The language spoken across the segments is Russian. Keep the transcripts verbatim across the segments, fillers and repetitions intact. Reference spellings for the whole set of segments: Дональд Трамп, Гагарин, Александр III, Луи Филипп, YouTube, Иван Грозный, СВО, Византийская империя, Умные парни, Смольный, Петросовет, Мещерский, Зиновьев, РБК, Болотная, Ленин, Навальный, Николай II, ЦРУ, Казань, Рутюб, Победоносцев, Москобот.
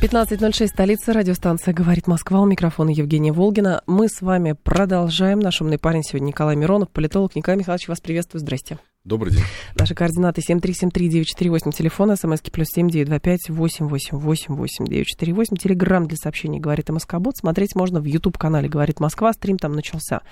пятнадцать ноль шесть, столица, радиостанция «Говорит Москва», у микрофона Евгения Волгина. Мы с вами продолжаем. Наш умный парень сегодня Николай Миронов, политолог. Николай Михайлович, вас приветствую, здрасте. Добрый день. Наши координаты семь три семь три девять четыре восемь, телефон, смски плюс семь девять два пять восемь восемь восемь восемь девять четыре восемь, телеграмм для сообщений «Говорит Москобот». Смотреть можно в YouTube-канале «Говорит Москва», стрим там начался.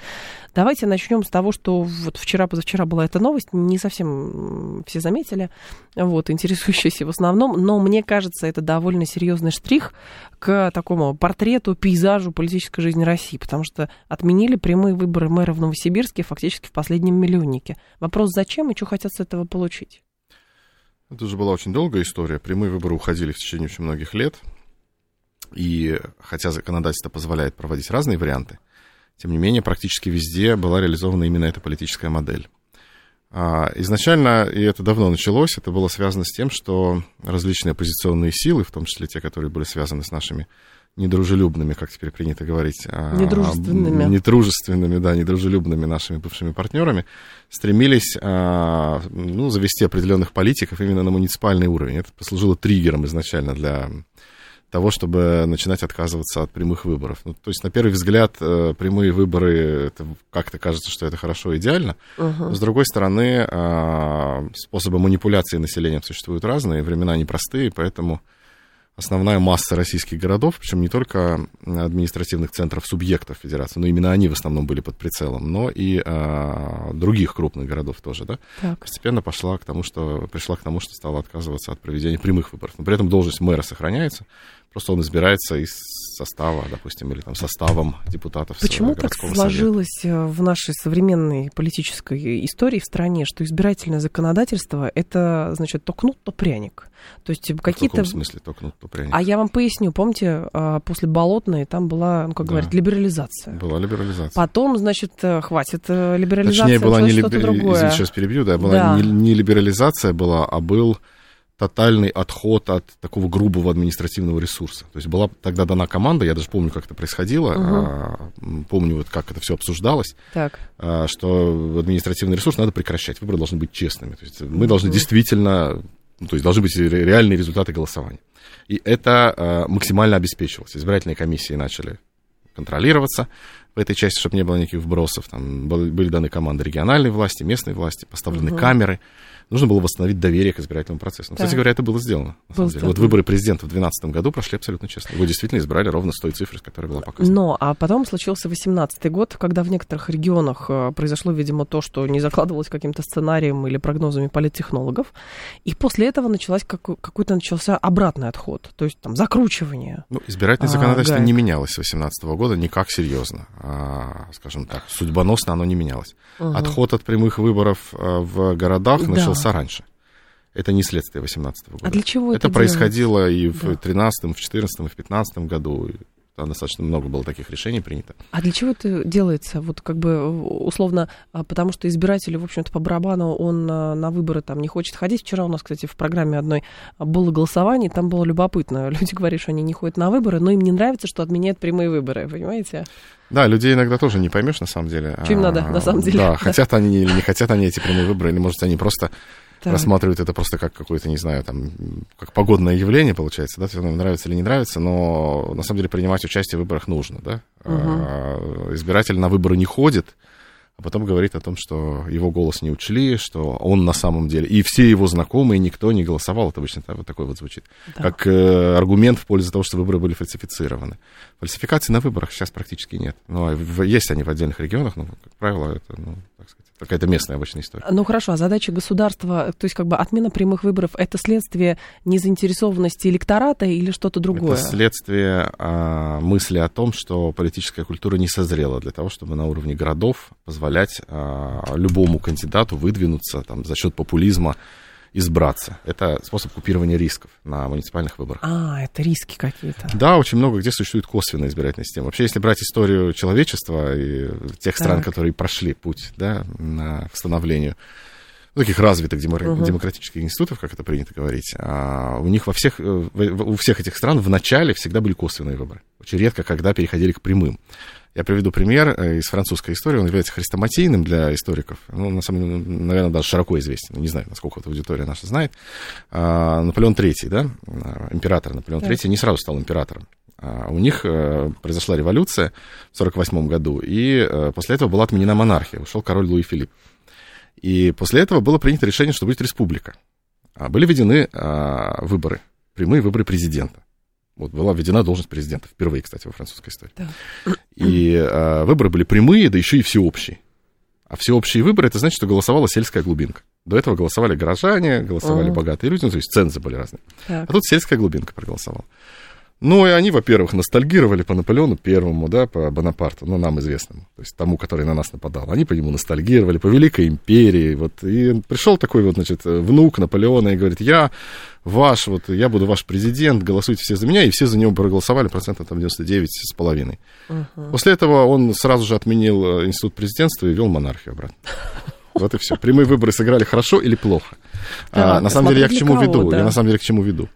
Давайте начнем с того, что вот вчера-позавчера была эта новость, не совсем все заметили, вот, интересующиеся в основном, но мне кажется, это довольно серьезный штрих к такому портрету, пейзажу политической жизни России, потому что отменили прямые выборы мэра в Новосибирске фактически в последнем миллионнике. Вопрос, зачем? И что хотят с этого получить? Это же была очень долгая история. Прямые выборы уходили в течение очень многих лет. И хотя законодательство позволяет проводить разные варианты, тем не менее практически везде была реализована именно эта политическая модель. Изначально, и это давно началось, это было связано с тем, что различные оппозиционные силы, в том числе те, которые были связаны с нашими недружелюбными, как теперь принято говорить, недружественными, недружественными, да, недружелюбными нашими бывшими партнерами, стремились ну, завести определенных политиков именно на муниципальный уровень. Это послужило триггером изначально для того, чтобы начинать отказываться от прямых выборов. Ну, то есть, на первый взгляд, прямые выборы, это как-то кажется, что это хорошо и идеально. Угу. Но, с другой стороны, способы манипуляции населением существуют разные, времена непростые, поэтому основная масса российских городов, причем не только административных центров субъектов федерации, но именно они в основном были под прицелом, но и а, других крупных городов тоже, да, так. постепенно пошла к тому, что пришла к тому, что стала отказываться от проведения прямых выборов. Но при этом должность мэра сохраняется, просто он избирается из состава, допустим, или там составом депутатов. Почему так сложилось в нашей современной политической истории в стране, что избирательное законодательство — это, значит, то кнут, то пряник? То есть какие-то... В каком смысле то кнут, то пряник? А я вам поясню. Помните, после Болотной там была, ну, как да. говорят, либерализация. Была либерализация. Потом, значит, хватит либерализация. Точнее, была не либерализация. Сейчас перебью, да. Была да. Не, не либерализация была, а был... тотальный отход от такого грубого административного ресурса. То есть была тогда дана команда, я даже помню, как это происходило, угу. помню, вот как это все обсуждалось, так. что административный ресурс надо прекращать, выборы должны быть честными. То есть мы должны угу. действительно, то есть должны быть реальные результаты голосования. И это максимально обеспечивалось. Избирательные комиссии начали контролироваться в этой части, чтобы не было никаких вбросов. Там были даны команды региональной власти, местной власти, поставлены угу. камеры. Нужно было восстановить доверие к избирательному процессу. Но, да. Кстати говоря, это было сделано. На самом деле. Вот выборы президента в две тысячи двенадцатом году прошли абсолютно честно. Его действительно избрали ровно с той цифрой, которая была показана. Но, а потом случился две тысячи восемнадцатый год, когда в некоторых регионах произошло, видимо, то, что не закладывалось каким-то сценарием или прогнозами политтехнологов. И после этого началась как, какой-то начался обратный отход, то есть там закручивание. Ну, избирательное а, законодательство гайк. не менялось с две тысячи восемнадцатого года никак серьезно. А, скажем так, судьбоносно оно не менялось. Угу. Отход от прямых выборов в городах да. начался раньше. Это не следствие две тысячи восемнадцатого года. А для чего это, это происходило и в две тысячи тринадцатом, в две тысячи четырнадцатом, в две тысячи пятнадцатом году. Там достаточно много было таких решений принято. А для чего это делается? Вот как бы условно, потому что избиратель, в общем-то, по барабану, он на выборы там не хочет ходить. Вчера у нас, кстати, в программе одной было голосование, там было любопытно. Люди говорят, что они не ходят на выборы, но им не нравится, что отменяют прямые выборы, понимаете? Да, людей иногда тоже не поймешь, на самом деле. Что им надо, на самом деле? Да, хотят они или не хотят они эти прямые выборы, или, может, они просто... Так. Рассматривают это просто как какое-то, не знаю, там, как погодное явление, получается, да, оно нравится или не нравится, но на самом деле принимать участие в выборах нужно, да. Угу. А, избиратель на выборы не ходит, а потом говорит о том, что его голос не учли, что он на самом деле, и все его знакомые, никто не голосовал, это обычно да, вот такое вот звучит, да. как э, аргумент в пользу того, что выборы были фальсифицированы. Фальсификаций на выборах сейчас практически нет, но есть они в отдельных регионах, но, как правило, это, ну, так сказать, какая-то местная обычная история. Ну хорошо, а задача государства, то есть как бы отмена прямых выборов, это следствие незаинтересованности электората или что-то другое? Это следствие а, мысли о том, что политическая культура не созрела для того, чтобы на уровне городов позволять а, любому кандидату выдвинуться там, за счет популизма избраться. Это способ купирования рисков на муниципальных выборах. А, это риски какие-то. Да, очень много где существует косвенная избирательная система. Вообще, если брать историю человечества и тех так. стран, которые прошли путь, да, на становлению таких развитых демократических угу. институтов, как это принято говорить, а у них во всех, у всех этих стран в начале всегда были косвенные выборы. Очень редко, когда переходили к прямым. Я приведу пример из французской истории. Он является хрестоматийным для историков. Ну, на самом деле, наверное, даже широко известен. Не знаю, насколько эта аудитория наша знает. Наполеон третий, да, император Наполеон третий, не сразу стал императором. У них произошла революция в сорок восьмом году, и после этого была отменена монархия. Ушел король Луи Филипп. И после этого было принято решение, что будет республика. Были введены выборы, прямые выборы президента. Вот была введена должность президента впервые, кстати, во французской истории. Да. И а, выборы были прямые, да еще и всеобщие. А всеобщие выборы, это значит, что голосовала сельская глубинка. До этого голосовали горожане, голосовали А-а-а. богатые люди, ну, то есть цензы были разные. Так. А тут сельская глубинка проголосовала. Ну, и они, во-первых, ностальгировали по Наполеону Первому, да, по Бонапарту, ну, нам известному, то есть тому, который на нас нападал. Они по нему ностальгировали, по Великой империи, вот. И пришел такой вот, значит, внук Наполеона и говорит, я ваш, вот, я буду ваш президент, голосуйте все за меня, и все за него проголосовали, процентов там девяносто девять с половиной. Угу. После этого он сразу же отменил институт президентства и ввел монархию обратно. Вот и все. Прямые выборы сыграли хорошо или плохо. Да, а, на самом деле я к чему кого, веду? Да. Я на самом деле к чему веду?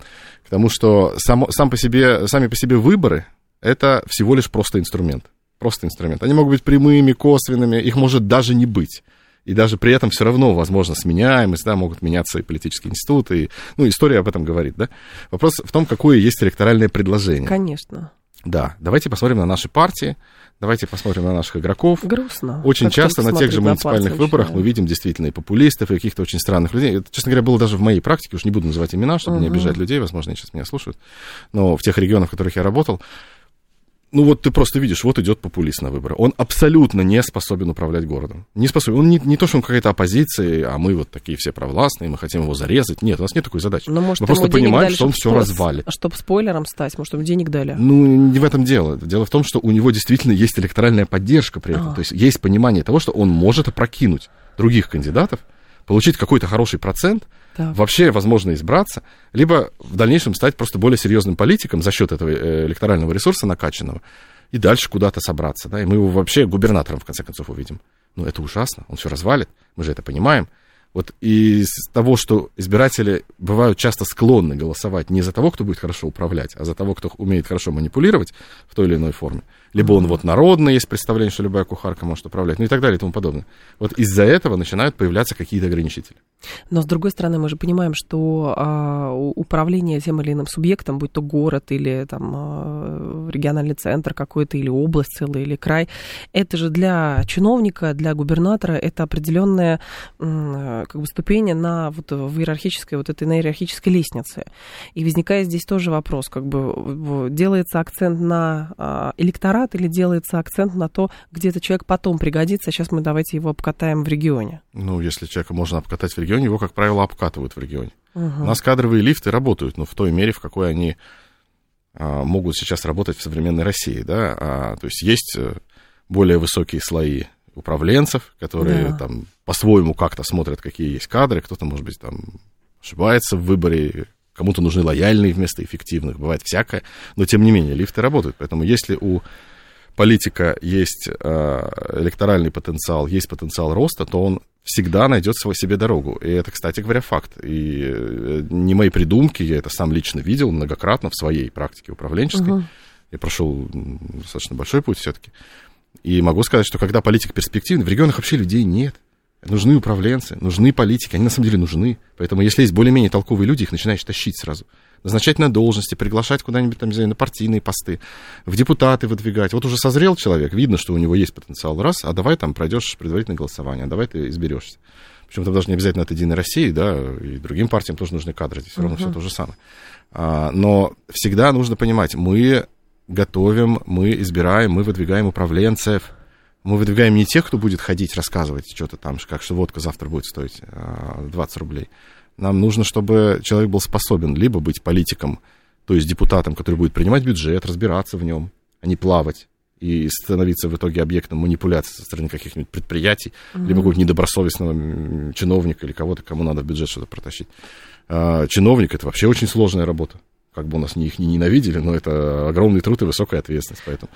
К тому, что само, сам по себе, сами по себе выборы – это всего лишь просто инструмент. Просто инструмент. Они могут быть прямыми, косвенными, их может даже не быть. И даже при этом все равно, возможно, сменяемость, да, могут меняться и политические институты. И, ну, история об этом говорит, да? Вопрос в том, какое есть электоральное предложение. Конечно. Да, давайте посмотрим на наши партии, давайте посмотрим на наших игроков. Грустно. Очень часто на тех же муниципальных выборах мы видим действительно и популистов, и каких-то очень странных людей. Это, честно говоря, было даже в моей практике, уж не буду называть имена, чтобы не обижать людей, возможно, они сейчас меня слушают, но в тех регионах, в которых я работал, ну вот ты просто видишь, вот идет популист на выборы. Он абсолютно не способен управлять городом. Не способен. Он не, не то, что он какая-то оппозиция, а мы вот такие все провластные, мы хотим его зарезать. Нет, у нас нет такой задачи. Но, может, мы просто понимаем, дали, что он все развалит. А чтобы спойлером стать, может, ему денег дали? Ну, не в этом дело. Дело в том, что у него действительно есть электоральная поддержка при этом. А. То есть есть понимание того, что он может опрокинуть других кандидатов, получить какой-то хороший процент, да. вообще возможно избраться, либо в дальнейшем стать просто более серьезным политиком за счет этого электорального ресурса накачанного и дальше куда-то собраться. Да? И мы его вообще губернатором, в конце концов, увидим. Ну, это ужасно, он все развалит, мы же это понимаем. Вот из того, что избиратели бывают часто склонны голосовать не за того, кто будет хорошо управлять, а за того, кто умеет хорошо манипулировать в той или иной форме. Либо он вот народный, есть представление, что любая кухарка может управлять, ну и так далее и тому подобное. Вот из-за этого начинают появляться какие-то ограничители. Но, с другой стороны, мы же понимаем, что а, управление тем или иным субъектом, будь то город или там, а, региональный центр какой-то, или область целая, или край, это же для чиновника, для губернатора это определенная как бы, ступень на, вот, в иерархической, вот этой, на иерархической лестнице. И возникает здесь тоже вопрос, как бы делается акцент на а, электорат, или делается акцент на то, где этот человек потом пригодится, а сейчас мы давайте его обкатаем в регионе? Ну, если человека можно обкатать в регионе, его, как правило, обкатывают в регионе. Угу. У нас кадровые лифты работают, но в той мере, в какой они а, могут сейчас работать в современной России, да, а, то есть есть более высокие слои управленцев, которые да. там по-своему как-то смотрят, какие есть кадры, кто-то, может быть, там ошибается в выборе, кому-то нужны лояльные вместо эффективных, бывает всякое, но тем не менее лифты работают, поэтому если у политика есть электоральный потенциал, есть потенциал роста, то он всегда найдет себе дорогу. И это, кстати говоря, факт. И не мои придумки, я это сам лично видел многократно в своей практике управленческой. Угу. Я прошел достаточно большой путь все-таки. И могу сказать, что когда политик перспективный, в регионах вообще людей нет. Нужны управленцы, нужны политики, они на самом деле нужны. Поэтому если есть более-менее толковые люди, их начинаешь тащить сразу. Назначать на должности, приглашать куда-нибудь там, не знаю, на партийные посты, в депутаты выдвигать. Вот уже созрел человек, видно, что у него есть потенциал, раз, а давай там пройдешь предварительное голосование, а давай ты изберешься. Причем там даже не обязательно от «Единой России», да, и другим партиям тоже нужны кадры, здесь все равно uh-huh. все то же самое. А, но всегда нужно понимать, мы готовим, мы избираем, мы выдвигаем управленцев. Мы выдвигаем не тех, кто будет ходить, рассказывать что-то там, как что водка завтра будет стоить двадцать рублей. Нам нужно, чтобы человек был способен либо быть политиком, то есть депутатом, который будет принимать бюджет, разбираться в нем, а не плавать. и становиться в итоге объектом манипуляций со стороны каких-нибудь предприятий, mm-hmm. либо какого-нибудь недобросовестного чиновника или кого-то, кому надо в бюджет что-то протащить. А чиновник — это вообще очень сложная работа. Как бы у нас их не ненавидели, но это огромный труд и высокая ответственность. Поэтому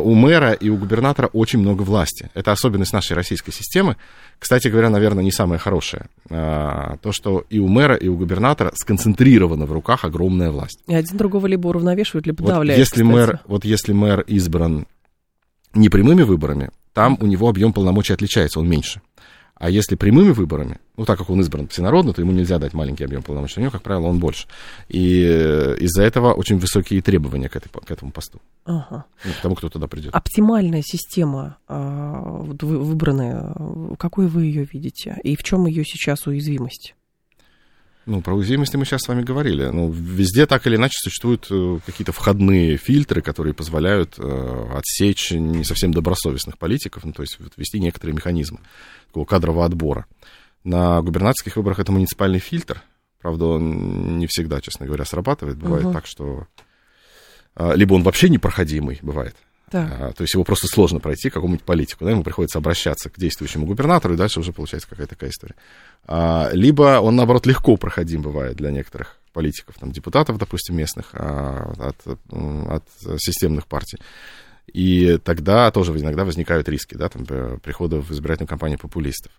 у мэра и у губернатора очень много власти. Это особенность нашей российской системы. Кстати говоря, наверное, не самая хорошая. То, что и у мэра, и у губернатора сконцентрирована в руках огромная власть. И один другого либо уравновешивает, либо подавляет. Вот если, мэр, вот если мэр избран не прямыми выборами, там у него объем полномочий отличается, он меньше. А если прямыми выборами, ну, так как он избран всенародно, то ему нельзя дать маленький объем полномочий. У него, как правило, он больше. И из-за этого очень высокие требования к, этой, к этому посту. Ага. Ну, к тому, кто туда придет. Оптимальная система выбранная, какой вы ее видите? И в чем ее сейчас уязвимость? Ну, про уязвимости мы сейчас с вами говорили. Ну, везде так или иначе существуют какие-то входные фильтры, которые позволяют э, отсечь не совсем добросовестных политиков, ну, то есть вот, ввести некоторые механизмы такого кадрового отбора. На губернаторских выборах это муниципальный фильтр. Правда, он не всегда, честно говоря, срабатывает. Бывает угу. так, что... Э, либо он вообще непроходимый, бывает. Да. То есть его просто сложно пройти к какому-нибудь политику, да, ему приходится обращаться к действующему губернатору, и дальше уже получается какая-то такая история. Либо он, наоборот, легко проходим бывает для некоторых политиков, там, депутатов, допустим, местных, от, от системных партий. И тогда тоже иногда возникают риски, да, там, прихода в избирательную кампанию популистов.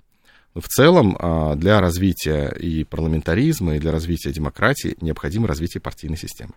Но в целом для развития и парламентаризма, и для развития демократии необходимо развитие партийной системы.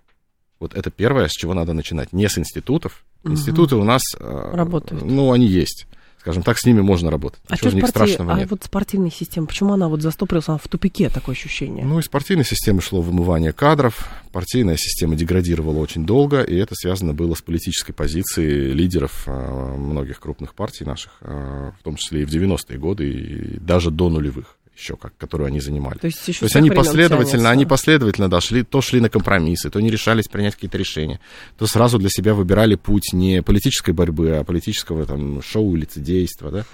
Вот это первое, с чего надо начинать. Не с институтов. Институты угу. у нас... Работают. Ну, они есть. Скажем так, с ними можно работать. А Ничего в них партии... страшного а нет. А вот с партийной системой, почему она вот застопорилась, она в тупике, такое ощущение? Ну, из партийной системы шло вымывание кадров. Партийная система деградировала очень долго, и это связано было с политической позицией лидеров многих крупных партий наших, в том числе и в девяностые годы, и даже до нулевых. Еще как, которую они занимали. То есть, еще то есть они, последовательно, они последовательно да, шли, то шли на компромиссы, то не решались принять какие-то решения, то сразу для себя выбирали путь не политической борьбы, а политического там, шоу, лицедейства, да?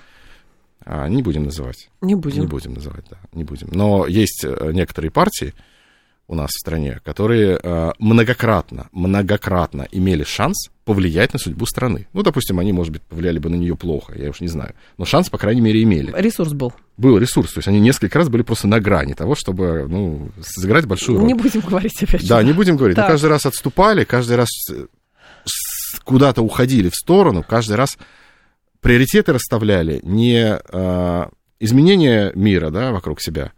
А, не будем называть. Не будем. Не будем называть, да, не будем. Но есть некоторые партии у нас в стране, которые многократно, многократно имели шанс повлиять на судьбу страны. Ну, допустим, они, может быть, повлияли бы на нее плохо, я уж не знаю. Но шанс, по крайней мере, имели. Ресурс был. Был ресурс. То есть они несколько раз были просто на грани того, чтобы, ну, сыграть большую роль. Не будем говорить опять же. Да, не будем говорить. Так. Но каждый раз отступали, каждый раз куда-то уходили в сторону, каждый раз приоритеты расставляли не а, изменение мира, да, вокруг себя,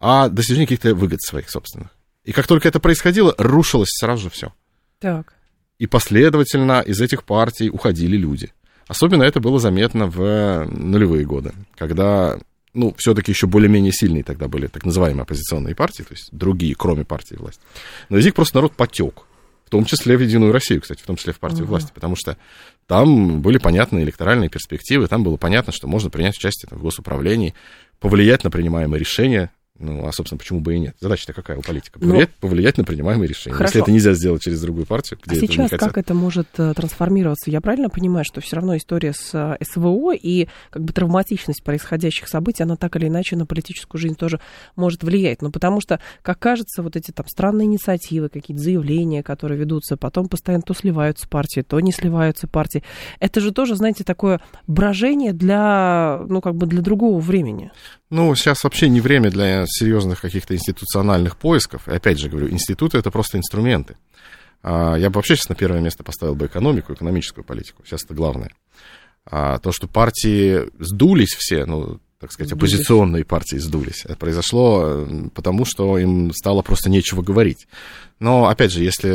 а достижение каких-то выгод своих собственных. И как только это происходило, рушилось сразу же все. Так. И последовательно из этих партий уходили люди. Особенно это было заметно в нулевые годы, когда, ну, все-таки еще более-менее сильные тогда были так называемые оппозиционные партии, то есть другие, кроме партии власти. Но из них просто народ потек, в том числе в Единую Россию, кстати, в том числе в партию uh-huh. власти, потому что там были понятны электоральные перспективы, там было понятно, что можно принять участие там, в госуправлении, повлиять на принимаемые решения. Ну, а, собственно, почему бы и нет? Задача-то какая у политика? Повлиять, ну, повлиять на принимаемые решения. Хорошо. Если это нельзя сделать через другую партию, где а это сейчас как это может трансформироваться? Я правильно понимаю, что все равно история с СВО и как бы травматичность происходящих событий, она так или иначе на политическую жизнь тоже может влиять. Но потому что, как кажется, вот эти там странные инициативы, какие-то заявления, которые ведутся, потом постоянно то сливаются партии, то не сливаются партии. Это же тоже, знаете, такое брожение для, ну, как бы для другого времени. Ну, сейчас вообще не время для серьезных каких-то институциональных поисков. И опять же говорю, институты — это просто инструменты. Я бы вообще сейчас на первое место поставил бы экономику, экономическую политику. Сейчас это главное. То, что партии сдулись все, ну, так сказать, сдулись. Оппозиционные партии сдулись, это произошло потому, что им стало просто нечего говорить. Но, опять же, если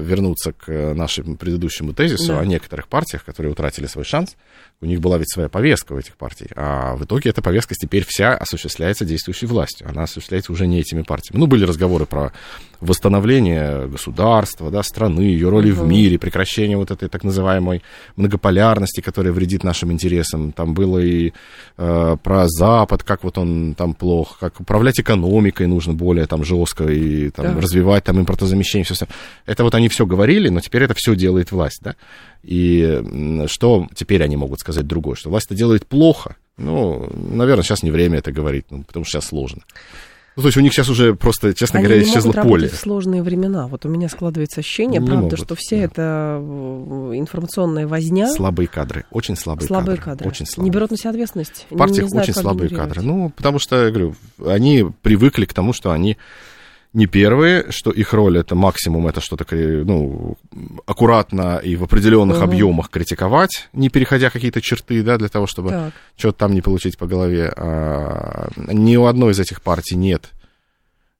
вернуться к нашему предыдущему тезису да. о некоторых партиях, которые утратили свой шанс, у них была ведь своя повестка у этих партий, а в итоге эта повестка теперь вся осуществляется действующей властью, она осуществляется уже не этими партиями. Ну, были разговоры про восстановление государства, да, страны, ее роли угу. в мире, прекращение вот этой так называемой многополярности, которая вредит нашим интересам. Там было и э, про Запад, как вот он там плох, как управлять экономикой нужно более там жестко и там, да. развивать там импортозамещение, все, все. Это вот они все говорили, но теперь это все делает власть, да. И что теперь они могут сказать другое? Что власть это делает плохо? Ну, наверное, сейчас не время это говорить, ну, потому что сейчас сложно. Ну, то есть у них сейчас уже просто, честно Они говоря, исчезло поле. Они не могут работать в сложные времена. Вот у меня складывается ощущение, не правда, могут, что вся да. эта информационная возня... Слабые кадры, очень слабые, слабые кадры. кадры. Очень слабые. Не берут на себя ответственность. В партиях знают, очень слабые кадры. Ну, потому что, я говорю, они привыкли к тому, что они... Не первые, что их роль это максимум, это что-то, ну, аккуратно и в определенных угу. объемах критиковать, не переходя какие-то черты, да, для того, чтобы так. что-то там не получить по голове. А ни у одной из этих партий нет,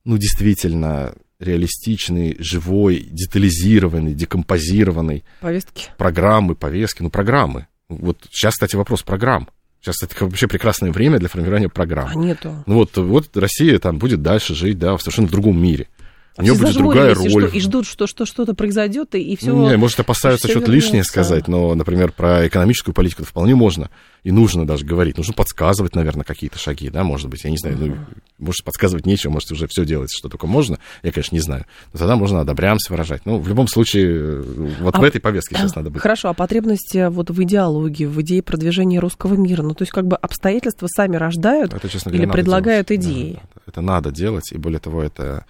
ну, действительно, реалистичной, живой, детализированной, декомпозированной повестки. Программы, повестки, ну, программы. Вот сейчас, кстати, вопрос программ. Сейчас это вообще прекрасное время для формирования программ. А нету. Ну вот, вот Россия там будет дальше жить, да, в совершенно другом мире. У нее будет другая роль. И, что, и ждут, что, что что-то произойдет, и все. Не, может, опасаются что-то лишнее сказать, но, например, про экономическую политику это вполне можно и нужно даже говорить. Нужно подсказывать, наверное, какие-то шаги, да, может быть, я не знаю, ну, может, подсказывать нечего, может, уже все делается, что только можно, я, конечно, не знаю. Но тогда можно одобрямся выражать. Ну, в любом случае, вот а, в этой повестке сейчас надо быть. Хорошо, а потребность вот в идеологии, в идее продвижения русского мира, ну, то есть, как бы обстоятельства сами рождают это, честно говоря, или предлагают делать. Идеи? Да, это надо делать, и более того, это...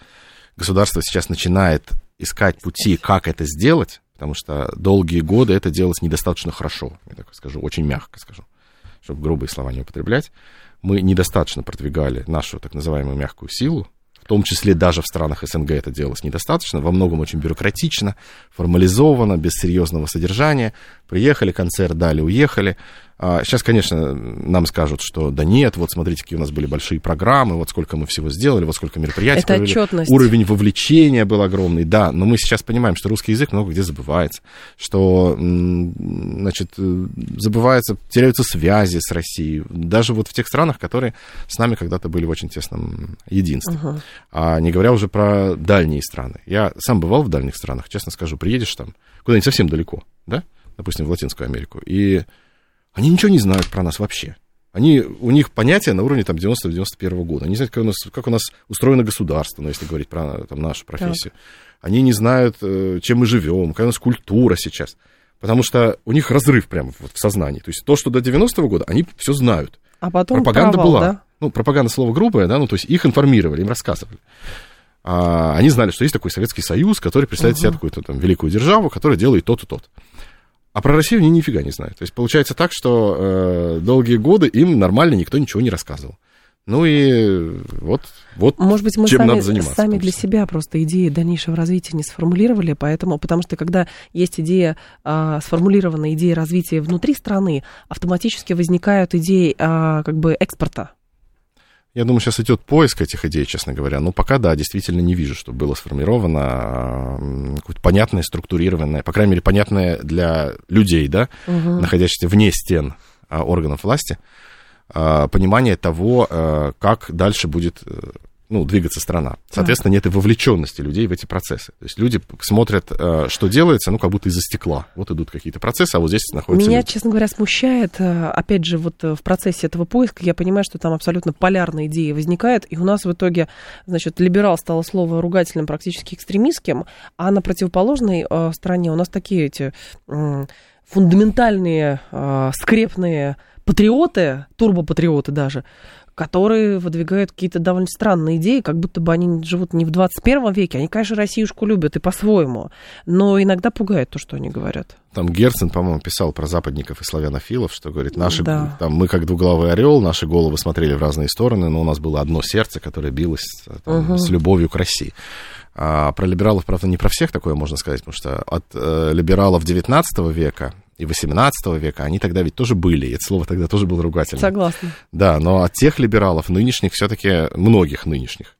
Государство сейчас начинает искать пути, как это сделать, потому что долгие годы это делалось недостаточно хорошо, я так скажу, очень мягко скажу, чтобы грубые слова не употреблять. Мы недостаточно продвигали нашу так называемую мягкую силу, в том числе даже в странах СНГ это делалось недостаточно, во многом очень бюрократично, формализовано, без серьезного содержания. Приехали, концерт дали, уехали. Сейчас, конечно, нам скажут, что да нет, вот смотрите, какие у нас были большие программы, вот сколько мы всего сделали, вот сколько мероприятий. Это отчетность. Уровень вовлечения был огромный, да, но мы сейчас понимаем, что русский язык много где забывается, что, значит, забывается, теряются связи с Россией, даже вот в тех странах, которые с нами когда-то были в очень тесном единстве, угу. а не говоря уже про дальние страны. Я сам бывал в дальних странах, честно скажу, приедешь там куда-нибудь совсем далеко, да, допустим, в Латинскую Америку, и... Они ничего не знают про нас вообще. Они, у них понятие на уровне там, девяностого-девяносто первого года. Они не знают, как у нас, как у нас устроено государство, ну, если говорить про там, нашу профессию. Так. Они не знают, чем мы живем, какая у нас культура сейчас. Потому что у них разрыв прямо вот в сознании. То есть то, что до девяностого года, они все знают. А потом пропаганда провал, была. Да? Ну, пропаганда слово грубое, да, ну, то есть их информировали, им рассказывали. А, они знали, что есть такой Советский Союз, который представляет угу. себе какую-то там великую державу, которая делает то-то, то-то. А про Россию они нифига не знают. То есть получается так, что э, долгие годы им нормально никто ничего не рассказывал. Ну и вот, вот может быть, мы чем сами, надо заниматься. Сами для себя просто идеи дальнейшего развития не сформулировали, поэтому, потому что когда есть идея, э, сформулированная идея развития внутри страны, автоматически возникают идеи э, как бы экспорта. Я думаю, сейчас идет поиск этих идей, честно говоря. Но пока, да, действительно не вижу, что было сформировано какое-то понятное, структурированное, по крайней мере, понятное для людей, да, угу. находящихся вне стен органов власти, понимание того, как дальше будет, ну, двигаться страна. Соответственно, нет и вовлеченности людей в эти процессы. То есть люди смотрят, что делается, ну, как будто из-за стекла. Вот идут какие-то процессы, а вот здесь находятся... Меня, люди. Честно говоря, смущает, опять же, вот в процессе этого поиска я понимаю, что там абсолютно полярные идеи возникают, и у нас в итоге, значит, либерал стало слово ругательным, практически экстремистским, а на противоположной стороне у нас такие эти фундаментальные, скрепные патриоты, турбопатриоты даже, которые выдвигают какие-то довольно странные идеи, как будто бы они живут не в двадцать первом веке. Они, конечно, Россиюшку любят и по-своему, но иногда пугает то, что они говорят. Там Герцен, по-моему, писал про западников и славянофилов, что говорит, наши, да. там, мы как двуглавый орел, наши головы смотрели в разные стороны, но у нас было одно сердце, которое билось там, угу. с любовью к России. А про либералов, правда, не про всех такое можно сказать, потому что от э, либералов девятнадцатого века и восемнадцатого века, они тогда ведь тоже были, и это слово тогда тоже было ругательным. Согласна. Да, но от тех либералов нынешних все-таки, многих нынешних,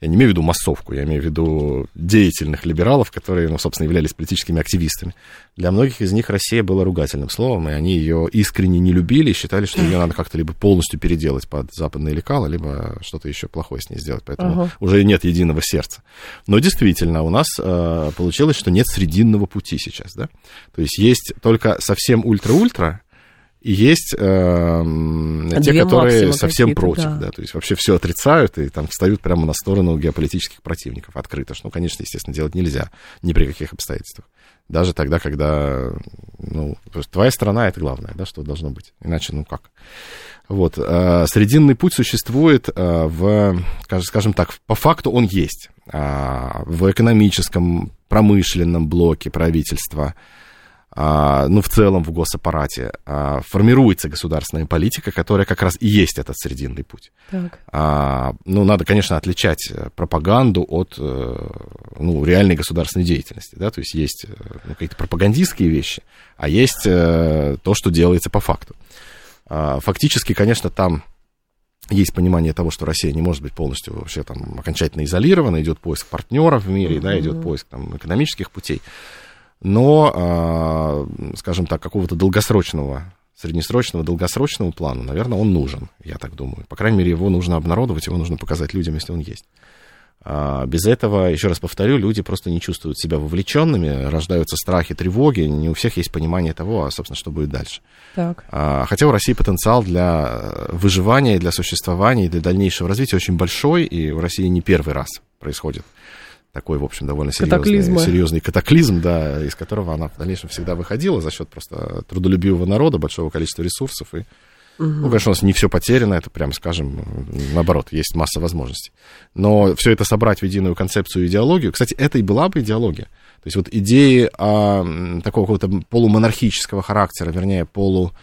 я не имею в виду массовку, я имею в виду деятельных либералов, которые, ну, собственно, являлись политическими активистами. Для многих из них Россия была ругательным словом, и они ее искренне не любили и считали, что ее надо как-то либо полностью переделать под западные лекала, либо что-то еще плохое с ней сделать, поэтому uh-huh. уже нет единого сердца. Но действительно, у нас э, получилось, что нет срединного пути сейчас, да? То есть есть только совсем ультра-ультра, и есть э, те, две которые совсем против, да. да, то есть вообще все отрицают и там встают прямо на сторону геополитических противников открыто, что, ну, конечно, естественно, делать нельзя ни при каких обстоятельствах. Даже тогда, когда, ну, твоя страна — это главное, да, что должно быть, иначе, ну, как. Вот. Срединный путь существует, в, скажем так, по факту он есть в экономическом, промышленном блоке правительства, ну, в целом в госаппарате. Формируется государственная политика, которая как раз и есть этот срединный путь. Так. Ну, надо, конечно, отличать пропаганду от, ну, реальной государственной деятельности, да, то есть есть, ну, какие-то пропагандистские вещи, а есть то, что делается по факту. Фактически, конечно, там есть понимание того, что Россия не может быть полностью вообще там окончательно изолирована, идет поиск партнеров в мире, mm-hmm. да, идет поиск там экономических путей, но, скажем так, какого-то долгосрочного, среднесрочного, долгосрочного плана, наверное, он нужен, я так думаю. По крайней мере, его нужно обнародовать, его нужно показать людям, если он есть. Без этого, еще раз повторю, люди просто не чувствуют себя вовлеченными, рождаются страхи, тревоги, не у всех есть понимание того, собственно, что будет дальше. Так. Хотя у России потенциал для выживания, для существования и для дальнейшего развития очень большой, и у России не первый раз происходит такой, в общем, довольно серьезный, серьезный катаклизм, да, из которого она в дальнейшем всегда выходила за счет просто трудолюбивого народа, большого количества ресурсов и... Угу. Ну, конечно, у нас не все потеряно, это прям, скажем, наоборот, есть масса возможностей. Но все это собрать в единую концепцию и идеологию, кстати, это и была бы идеология. То есть вот идеи а, такого какого-то полумонархического характера, вернее, полу,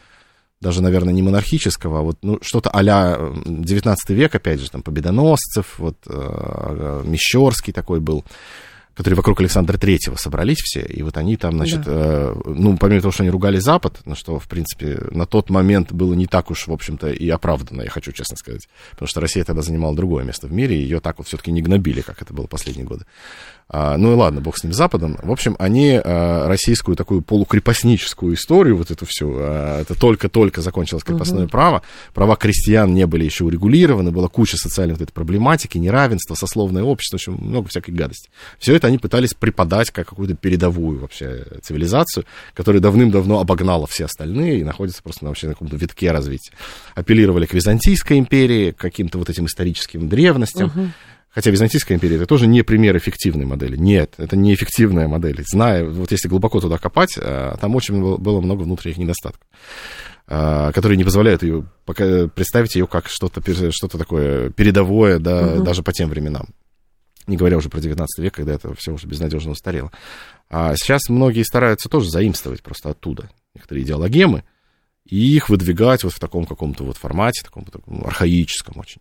даже, наверное, не монархического, а вот, ну, что-то а-ля девятнадцатый век, опять же, там, Победоносцев, вот, Мещерский такой был, которые вокруг Александра третьего собрались все, и вот они там, значит, да. э, ну, помимо того, что они ругали Запад, ну, что, в принципе, на тот момент было не так уж, в общем-то, и оправданно, я хочу честно сказать, потому что Россия тогда занимала другое место в мире, и ее так вот все-таки не гнобили, как это было последние годы. А, ну и ладно, бог с ним, Западом. В общем, они а, российскую такую полукрепостническую историю, вот эту всю, а, это только-только закончилось крепостное угу. право, права крестьян не были еще урегулированы, была куча социальной вот этой проблематики, неравенства, сословное общество, в общем, много всякой гадости. Все это они пытались преподать как какую-то передовую вообще цивилизацию, которая давным-давно обогнала все остальные и находится просто вообще на каком-то витке развития. Апеллировали к Византийской империи, к каким-то вот этим историческим древностям. Угу. Хотя Византийская империя — это тоже не пример эффективной модели. Нет, это не эффективная модель. Зная, вот если глубоко туда копать, там очень было много внутренних недостатков, которые не позволяют ее, пока представить ее как что-то, что-то такое передовое, да, угу. даже по тем временам. Не говоря уже про девятнадцатый век, когда это все уже безнадежно устарело. А сейчас многие стараются тоже заимствовать просто оттуда некоторые идеологемы и их выдвигать вот в таком каком-то вот формате, таком таком архаическом очень.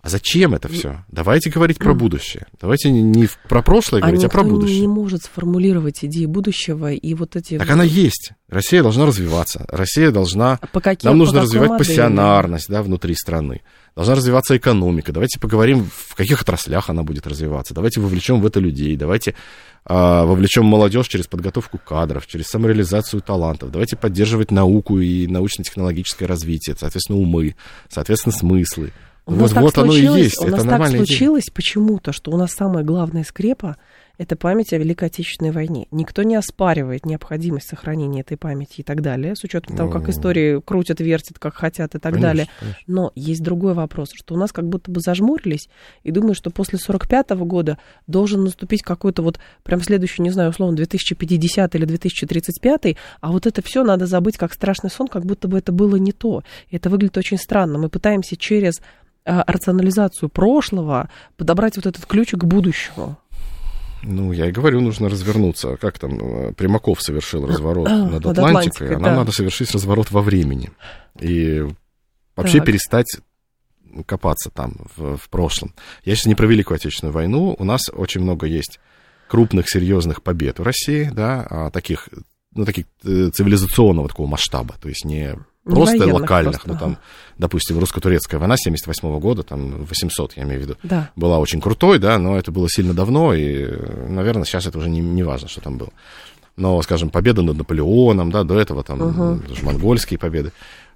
А зачем это все? Давайте говорить про будущее. Давайте не про прошлое а говорить, а про будущее. Она не может сформулировать идеи будущего и вот эти... Так она есть. Россия должна развиваться. Россия должна... По каким, Нам нужно по развивать модели? Пассионарность, да, внутри страны. Должна развиваться экономика. Давайте поговорим, в каких отраслях она будет развиваться. Давайте вовлечем в это людей. Давайте э, вовлечем молодежь через подготовку кадров, через самореализацию талантов. Давайте поддерживать науку и научно-технологическое развитие. Соответственно, умы, соответственно, смыслы. У нас вот, так вот случилось, оно и есть. У нас так случилось день. Почему-то, что у нас самая главная скрепа – это память о Великой Отечественной войне. Никто не оспаривает необходимость сохранения этой памяти и так далее, с учетом того, как истории крутят, вертят, как хотят и так конечно, далее. Конечно. Но есть другой вопрос, что у нас как будто бы зажмурились и думают, что после сорок пятого года должен наступить какой-то вот прям следующий, не знаю, условно, две тысячи пятидесятый или две тысячи тридцать пятый, а вот это все надо забыть как страшный сон, как будто бы это было не то. И это выглядит очень странно. Мы пытаемся через... рационализацию прошлого, подобрать вот этот ключик к будущему. Ну, я и говорю, нужно развернуться. Как там Примаков совершил разворот над Атлантикой, а нам надо совершить разворот во времени. И вообще перестать копаться там в, в прошлом. Я сейчас не про Великую Отечественную войну. У нас очень много есть крупных, серьезных побед в России, да, таких, ну, таких цивилизационного такого масштаба, то есть не... Просто локальных, просто. Ну, там, допустим, русско-турецкая война семьдесят восьмого года, там, восемьсот, я имею в виду, да. была очень крутой, да, но это было сильно давно, и, наверное, сейчас это уже не, не важно, что там было. Но, скажем, победа над Наполеоном, да, до этого там угу. монгольские победы.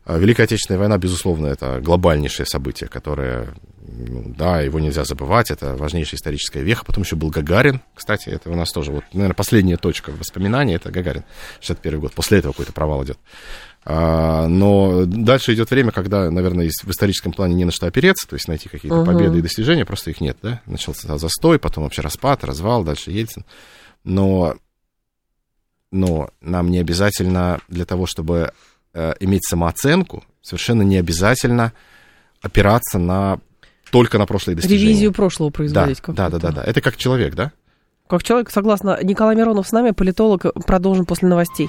Великая Отечественная война, безусловно, это глобальнейшее событие, которое, ну, да, его нельзя забывать, это важнейшая историческая веха. Потом еще был Гагарин, кстати, это у нас тоже, вот, наверное, последняя точка воспоминаний, это Гагарин, шестьдесят первый год, после этого какой-то провал идет. Но дальше идет время, когда, наверное, в историческом плане не на что опереться, то есть найти какие-то угу. победы и достижения, просто их нет, да? Начался застой, потом вообще распад, развал, дальше Ельцин. Но, но нам не обязательно для того, чтобы иметь самооценку Совершенно не обязательно опираться на, только на прошлые достижения. Ревизию прошлого производить. Да, как-то. да, да, да. Это как человек, да? Как человек, согласно. Николай Миронов с нами, политолог. Продолжим после новостей.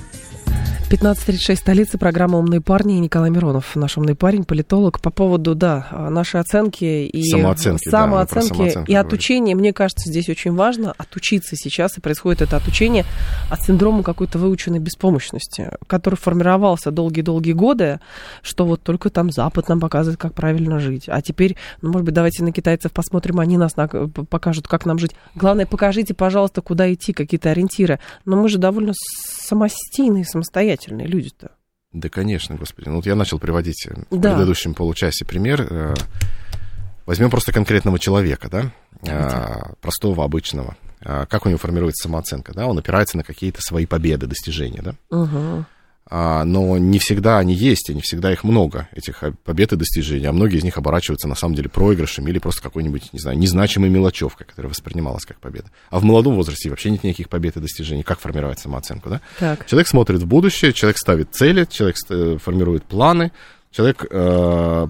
пятнадцать тридцать шесть, столица, программа «Умные парни», и Николай Миронов, наш умный парень, политолог. По поводу, да, нашей оценки и самооценки, самооценки, да, самооценки и отучения, мне кажется, здесь очень важно отучиться сейчас, и происходит это отучение от синдрома какой-то выученной беспомощности, который формировался долгие-долгие годы, что вот только там Запад нам показывает, как правильно жить. А теперь, ну, может быть, давайте на китайцев посмотрим, они нас покажут, как нам жить. Главное, покажите, пожалуйста, куда идти, какие-то ориентиры. Но мы же довольно самостийные, самостоятельные люди-то. Да, конечно, господи. Ну, вот я начал приводить да. в предыдущем получасе пример. Возьмем просто конкретного человека, да, а, простого, обычного. А, как у него формируется самооценка, да? Он опирается на какие-то свои победы, достижения, да? Угу. А, но не всегда они есть, и не всегда их много, этих побед и достижений. А многие из них оборачиваются, на самом деле, проигрышем или просто какой-нибудь, не знаю, незначимой мелочевкой, которая воспринималась как победа. А в молодом возрасте вообще нет никаких побед и достижений. Как формировать самооценку, да? Так. Человек смотрит в будущее, человек ставит цели, человек формирует планы, человек э,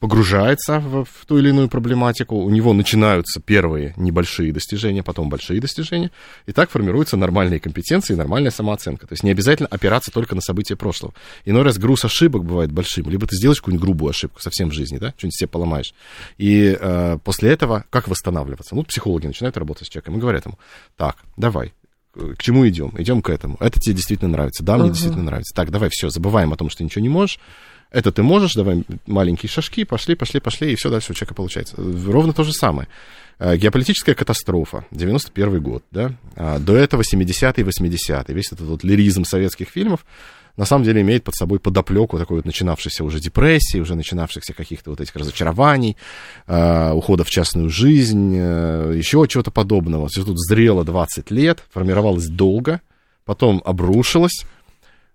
погружается в, в ту или иную проблематику, у него начинаются первые небольшие достижения, потом большие достижения, и так формируются нормальные компетенции и нормальная самооценка. То есть не обязательно опираться только на события прошлого. Иной раз груз ошибок бывает большим. Либо ты сделаешь какую-нибудь грубую ошибку совсем в жизни, да, что-нибудь себе поломаешь. И э, после этого как восстанавливаться? Ну, психологи начинают работать с человеком и говорят ему: так, давай. К чему идем? Идем к этому. Это тебе действительно нравится. Да, мне uh-huh. действительно нравится. Так, давай, все, забываем о том, что ты ничего не можешь. Это ты можешь, давай маленькие шажки, пошли, пошли, пошли, и все дальше у человека получается. Ровно то же самое. Геополитическая катастрофа, девяносто первый год, да? До этого семидесятые, восьмидесятые. Весь этот вот лиризм советских фильмов на самом деле имеет под собой подоплеку такой вот начинавшейся уже депрессии, уже начинавшихся каких-то вот этих разочарований, ухода в частную жизнь, еще чего-то подобного. Все тут зрело двадцать лет, формировалось долго, потом обрушилось.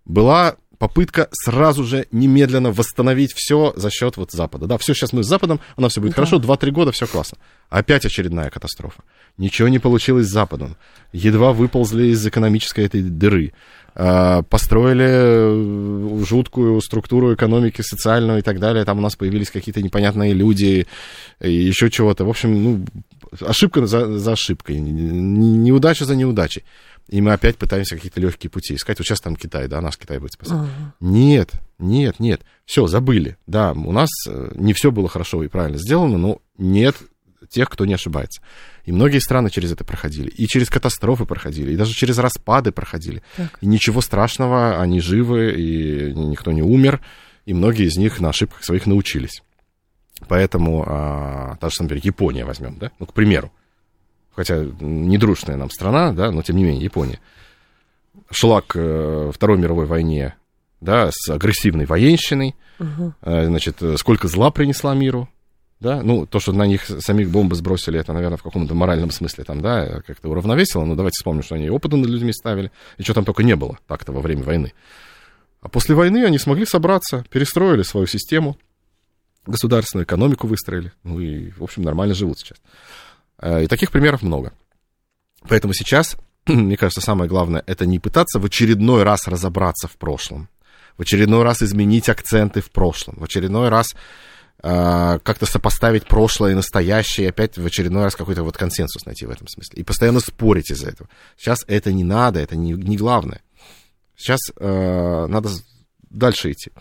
Была попытка сразу же немедленно восстановить все за счет вот Запада. Да, все, сейчас мы с Западом, у нас все будет да. хорошо, два-три года, все классно. Опять очередная катастрофа. Ничего не получилось с Западом. Едва выползли из экономической этой дыры. Построили жуткую структуру экономики, социальную и так далее. Там у нас появились какие-то непонятные люди, еще чего-то. В общем, ну, ошибка за, за ошибкой, неудача за неудачей. И мы опять пытаемся какие-то легкие пути искать. Вот сейчас там Китай, да, нас Китай будет спасать. Uh-huh. Нет, нет, нет. Все, забыли. Да, у нас не все было хорошо и правильно сделано, но нет тех, кто не ошибается. И многие страны через это проходили. И через катастрофы проходили, и даже через распады проходили. Так. И ничего страшного, они живы, и никто не умер. И многие из них на ошибках своих научились. Поэтому, а, та же, например, Япония возьмем, да? Ну, к примеру. Хотя недружная нам страна, да, но тем не менее Япония шла к Второй мировой войне, да, с агрессивной военщиной, угу. Значит, сколько зла принесла миру, да, ну, то, что на них самих бомбы сбросили, это, наверное, в каком-то моральном смысле там, да, как-то уравновесило, но давайте вспомним, что они опыты над людьми ставили, и что там только не было так-то во время войны. А после войны они смогли собраться, перестроили свою систему, государственную экономику выстроили, ну и, в общем, нормально живут сейчас. И таких примеров много. Поэтому сейчас, мне кажется, самое главное, это не пытаться в очередной раз разобраться в прошлом, в очередной раз изменить акценты в прошлом, в очередной раз э, как-то сопоставить прошлое и настоящее, и опять в очередной раз какой-то вот консенсус найти в этом смысле. И постоянно спорить из-за этого. Сейчас это не надо, это не, не главное. Сейчас э, надо дальше идти.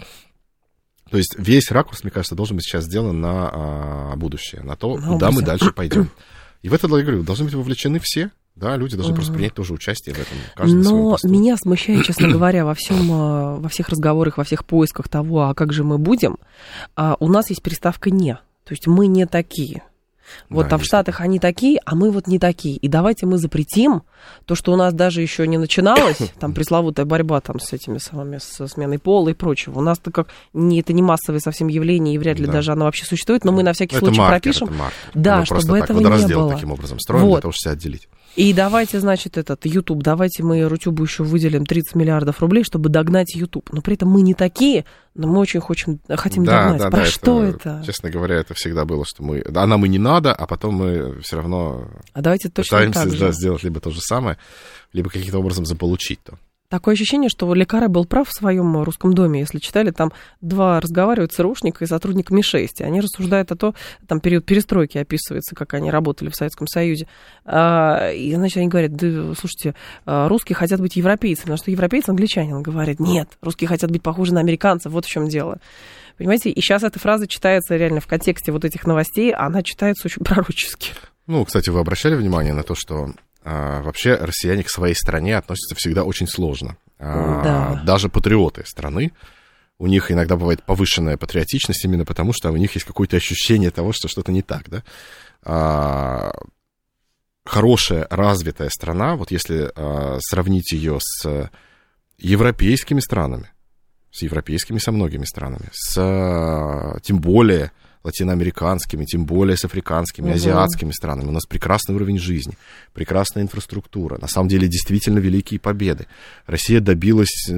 То есть весь ракурс, мне кажется, должен быть сейчас сделан на э, будущее, на то, на куда мы дальше пойдем. И в это, я говорю, должны быть вовлечены все, да, люди должны uh-huh. просто принять тоже участие в этом. Каждый Но меня смущает, честно говоря, во всем, во всех разговорах, во всех поисках того, а как же мы будем, у нас есть переставка «не», то есть мы не такие. Вот да, там в Штатах они такие, а мы вот не такие. И давайте мы запретим то, что у нас даже еще не начиналось, там пресловутая борьба там, с этими самыми, со сменой пола и прочего. У нас-то как не, это не массовое совсем явление, и вряд ли да. даже оно вообще существует, но мы на всякий это случай маркер, пропишем. Это маркер. Да, мы чтобы так, этого не было. Таким образом строим вот. Для того, чтобы себя отделить. И давайте, значит, этот YouTube, давайте мы Рутюбу еще выделим тридцать миллиардов рублей, чтобы догнать YouTube. Но при этом мы не такие, но мы очень хотим, хотим да, догнать. Да, Про да, что это, это? Честно говоря, это всегда было, что мы... А нам и не надо, а потом мы все равно а давайте точно пытаемся так же. Да, сделать либо то же самое, либо каким-то образом заполучить то. Такое ощущение, что Ле Карре был прав в своем русском доме. Если читали, там два разговаривают, ЦРУшник и сотрудник эм и шесть. Они рассуждают о том, там период перестройки описывается, как они работали в Советском Союзе. И, значит, они говорят, да, слушайте, русские хотят быть европейцами. На что европейцы, англичанин говорит, нет, русские хотят быть похожи на американцев, вот в чем дело. Понимаете, и сейчас эта фраза читается реально в контексте вот этих новостей, она читается очень пророчески. Ну, кстати, вы обращали внимание на то, что... Вообще россияне к своей стране относятся всегда очень сложно. Да. Даже патриоты страны, у них иногда бывает повышенная патриотичность именно потому, что у них есть какое-то ощущение того, что что-то не так. Да? Хорошая, развитая страна, вот если сравнить ее с европейскими странами, с европейскими со многими странами, с тем более латиноамериканскими, тем более с африканскими, угу. азиатскими странами. У нас прекрасный уровень жизни, прекрасная инфраструктура. На самом деле, действительно великие победы. Россия добилась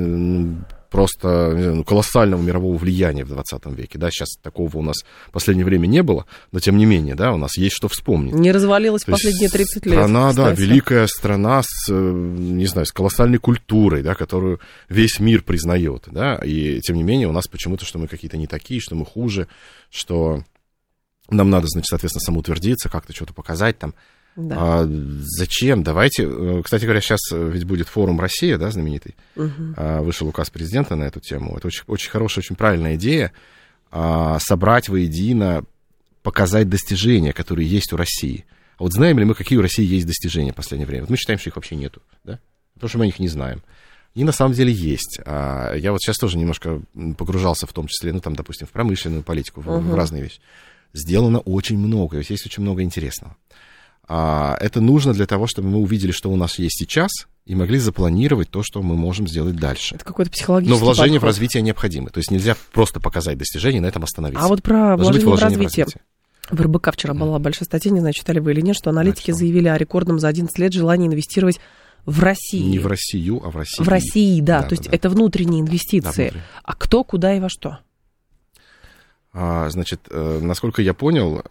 просто колоссального мирового влияния в двадцатом веке. Да, сейчас такого у нас в последнее время не было, но тем не менее, да, у нас есть что вспомнить. Не развалилась в последние тридцать лет. Страна, да, великая страна с, не знаю, с колоссальной культурой, да, которую весь мир признает, да, и тем не менее у нас почему-то, что мы какие-то не такие, что мы хуже, что нам надо, значит, соответственно, самоутвердиться, как-то что-то показать там. Да. А зачем? Давайте... Кстати говоря, сейчас ведь будет форум «Россия», да, знаменитый. Угу. А, вышел указ президента на эту тему. Это очень, очень хорошая, очень правильная идея. А, собрать воедино, показать достижения, которые есть у России. А вот знаем ли мы, какие у России есть достижения в последнее время? Вот мы считаем, что их вообще нету, да? Потому что мы о них не знаем. И на самом деле есть. А, я вот сейчас тоже немножко погружался в том числе, ну, там, допустим, в промышленную политику, угу. в, в разные вещи. Сделано очень много. Есть очень много интересного. Это нужно для того, чтобы мы увидели, что у нас есть сейчас, и могли запланировать то, что мы можем сделать дальше. Это какой-то психологический подход. Но вложения в развитие необходимы. То есть нельзя просто показать достижения и на этом остановиться. А вот про вложения в развитие. В эр бэ ка вчера mm. была большая статья, не знаю, читали вы или нет, что аналитики Начал. заявили о рекордном за одиннадцать лет желании инвестировать в России. Не в Россию, а в Россию. В России, да. да то да, есть да. это внутренние инвестиции. Да, а кто, куда и во что? А, значит, насколько я понял...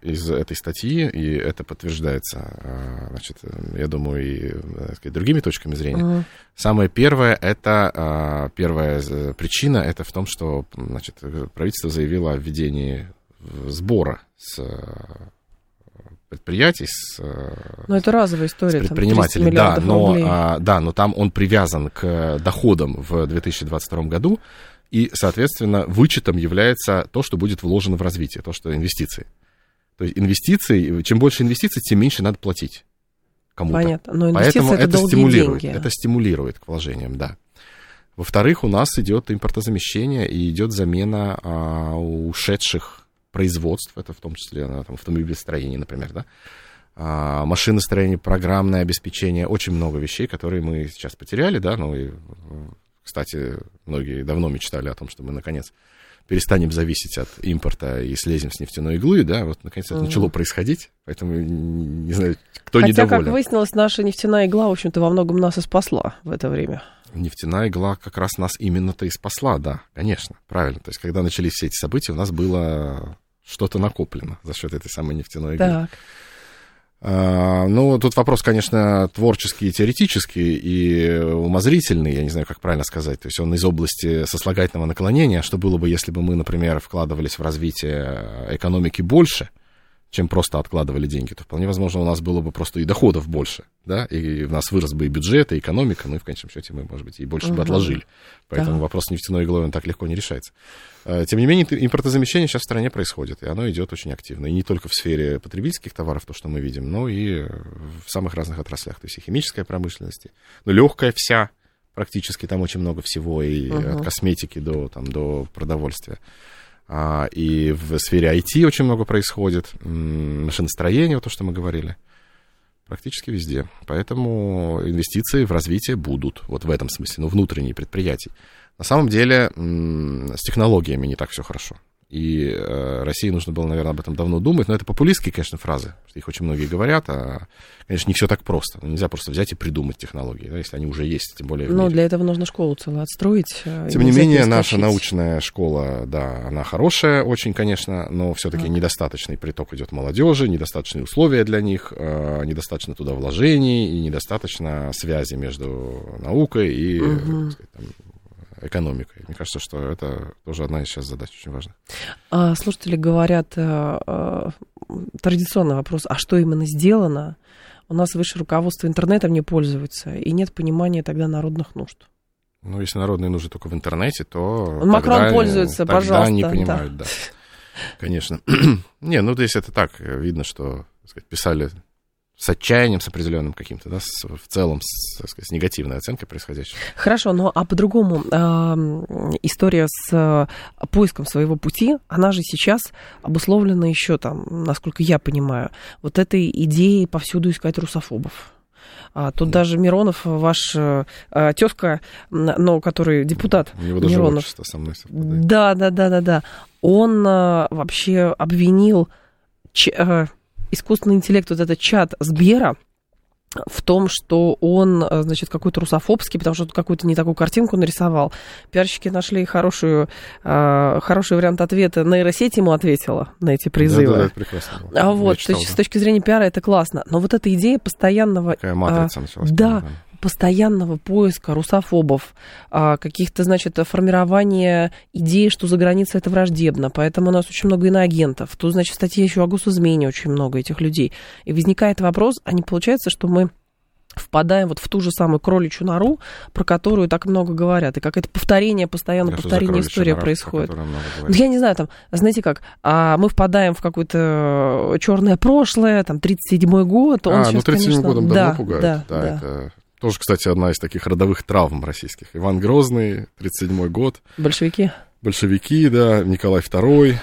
из этой статьи, и это подтверждается, значит, я думаю, и, так сказать, другими точками зрения. Uh-huh. Самое первое, это первая причина, это в том, что, значит, правительство заявило о введении сбора с предприятий, с, но это разовая история, с предпринимателей. Там, да, но, да, но там он привязан к доходам в две тысячи двадцать втором году, и, соответственно, вычетом является то, что будет вложено в развитие, то, что инвестиции. То есть инвестиции, чем больше инвестиций, тем меньше надо платить кому-то. Понятно, но инвестиции — это долгие стимулирует, деньги. Это стимулирует к вложениям, да. Во-вторых, у нас идет импортозамещение и идет замена а, ушедших производств, это в том числе на, там, автомобилестроение, например, да, а, машиностроение, программное обеспечение, очень много вещей, которые мы сейчас потеряли, да, ну и, кстати, многие давно мечтали о том, что мы, наконец, перестанем зависеть от импорта и слезем с нефтяной иглы, да, вот, наконец, это mm. начало происходить, поэтому, не знаю, кто Хотя, недоволен. Хотя, как выяснилось, наша нефтяная игла, в общем-то, во многом нас и спасла в это время. Нефтяная игла как раз нас именно-то и спасла, да, конечно, правильно. То есть, когда начались все эти события, у нас было что-то накоплено за счет этой самой нефтяной иглы. Так. Ну, тут вопрос, конечно, творческий, теоретический и умозрительный, я не знаю, как правильно сказать. То есть он из области сослагательного наклонения. Что было бы, если бы мы, например, вкладывались в развитие экономики больше, чем просто откладывали деньги, то вполне возможно у нас было бы просто и доходов больше, да, и у нас вырос бы и бюджет, и экономика, ну и в конечном счете мы, может быть, и больше угу. бы отложили. Поэтому да. вопрос нефтяной иглы, он так легко не решается. Тем не менее, импортозамещение сейчас в стране происходит, и оно идет очень активно. И не только в сфере потребительских товаров, то, что мы видим, но и в самых разных отраслях. То есть и химическая промышленность, ну, легкая вся, практически там очень много всего, и угу. от косметики до, там, до продовольствия. И в сфере ай ти очень много происходит, машиностроение, вот то, что мы говорили, практически везде. Поэтому инвестиции в развитие будут, вот в этом смысле, ну, внутренние предприятия. На самом деле с технологиями не так все хорошо. И э, России нужно было, наверное, об этом давно думать. Но это популистские, конечно, фразы, их очень многие говорят. А, конечно, не все так просто. Нельзя просто взять и придумать технологии, да, если они уже есть, тем более... Но для этого нужно школу целую отстроить. Тем не менее, наша научная школа, да, она хорошая очень, конечно, но все-таки а. недостаточный приток идет молодежи, недостаточные условия для них, э, недостаточно туда вложений и недостаточно связи между наукой и... Угу. Там, экономикой. Мне кажется, что это тоже одна из сейчас задач очень важных. А, слушатели говорят, а, а, традиционный вопрос, а что именно сделано? У нас высшее руководство интернетом не пользуется, и нет понимания тогда народных нужд. Ну, если народные нужды только в интернете, то... Макрон пользуется, тогда пожалуйста. Тогда не понимают, да. Конечно. Не, ну, здесь это так, видно, что, так сказать, писали... с отчаянием, с определенным каким-то, да, с, в целом, с, так сказать, с негативной оценкой происходящего. Хорошо, но а по-другому э, история с э, поиском своего пути, она же сейчас обусловлена еще там, насколько я понимаю, вот этой идеей повсюду искать русофобов. А, тут да. даже Миронов, ваш э, тезка, но который депутат Миронов. У него даже Миронов, отчество со мной совпадает. Да, да, да, да, да. Он э, вообще обвинил... Ч, э, искусственный интеллект, вот этот чат Сбера, в том, что он, значит, какой-то русофобский, потому что он какую-то не такую картинку нарисовал. Пиарщики нашли хорошую, э, хороший вариант ответа. Нейросеть ему ответила на эти призывы. Да, да, это прекрасно было. А вот, читал, то есть, да. С точки зрения пиара это классно. Но вот эта идея постоянного... Такая матрица началась. Да, постоянного поиска русофобов, каких-то, значит, формирования идей, что за границей это враждебно, поэтому у нас очень много иноагентов. Тут, значит, статья еще о госизмене, очень много этих людей. И возникает вопрос, а не получается, что мы впадаем вот в ту же самую кроличью нору, про которую так много говорят, и какое-то повторение, постоянно Хорошо, повторение истории происходит. Ну, я не знаю, там, знаете как, а мы впадаем в какое-то черное прошлое, там, тридцать седьмой год. Он а, сейчас, ну, тридцать седьмым конечно... годом давно да, пугают. Да, да, да. Это... Тоже, кстати, одна из таких родовых травм российских. Иван Грозный, тридцать седьмой год. Большевики. Большевики, да. Николай второй.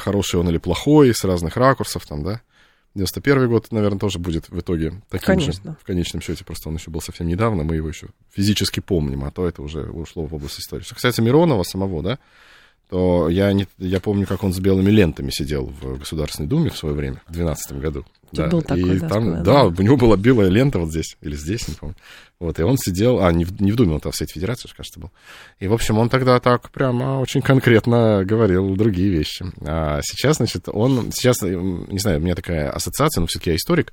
Хороший он или плохой, с разных ракурсов там, да. девяносто первый год, наверное, тоже будет в итоге таким Конечно. же. В конечном счете, просто он еще был совсем недавно, мы его еще физически помним, а то это уже ушло в область истории. Что касается Миронова самого, да, то я, не, я помню, как он с белыми лентами сидел в Государственной Думе в свое время, в двенадцатом году. Да. Был такой, и да, там, да, да, у него была белая лента вот здесь, или здесь, не помню. Вот, и он сидел, а, не в, не в Думе, он там в Совете Федерации, кажется, был. И, в общем, он тогда так прямо очень конкретно говорил другие вещи. А сейчас, значит, он, сейчас, не знаю, у меня такая ассоциация, но все-таки я историк.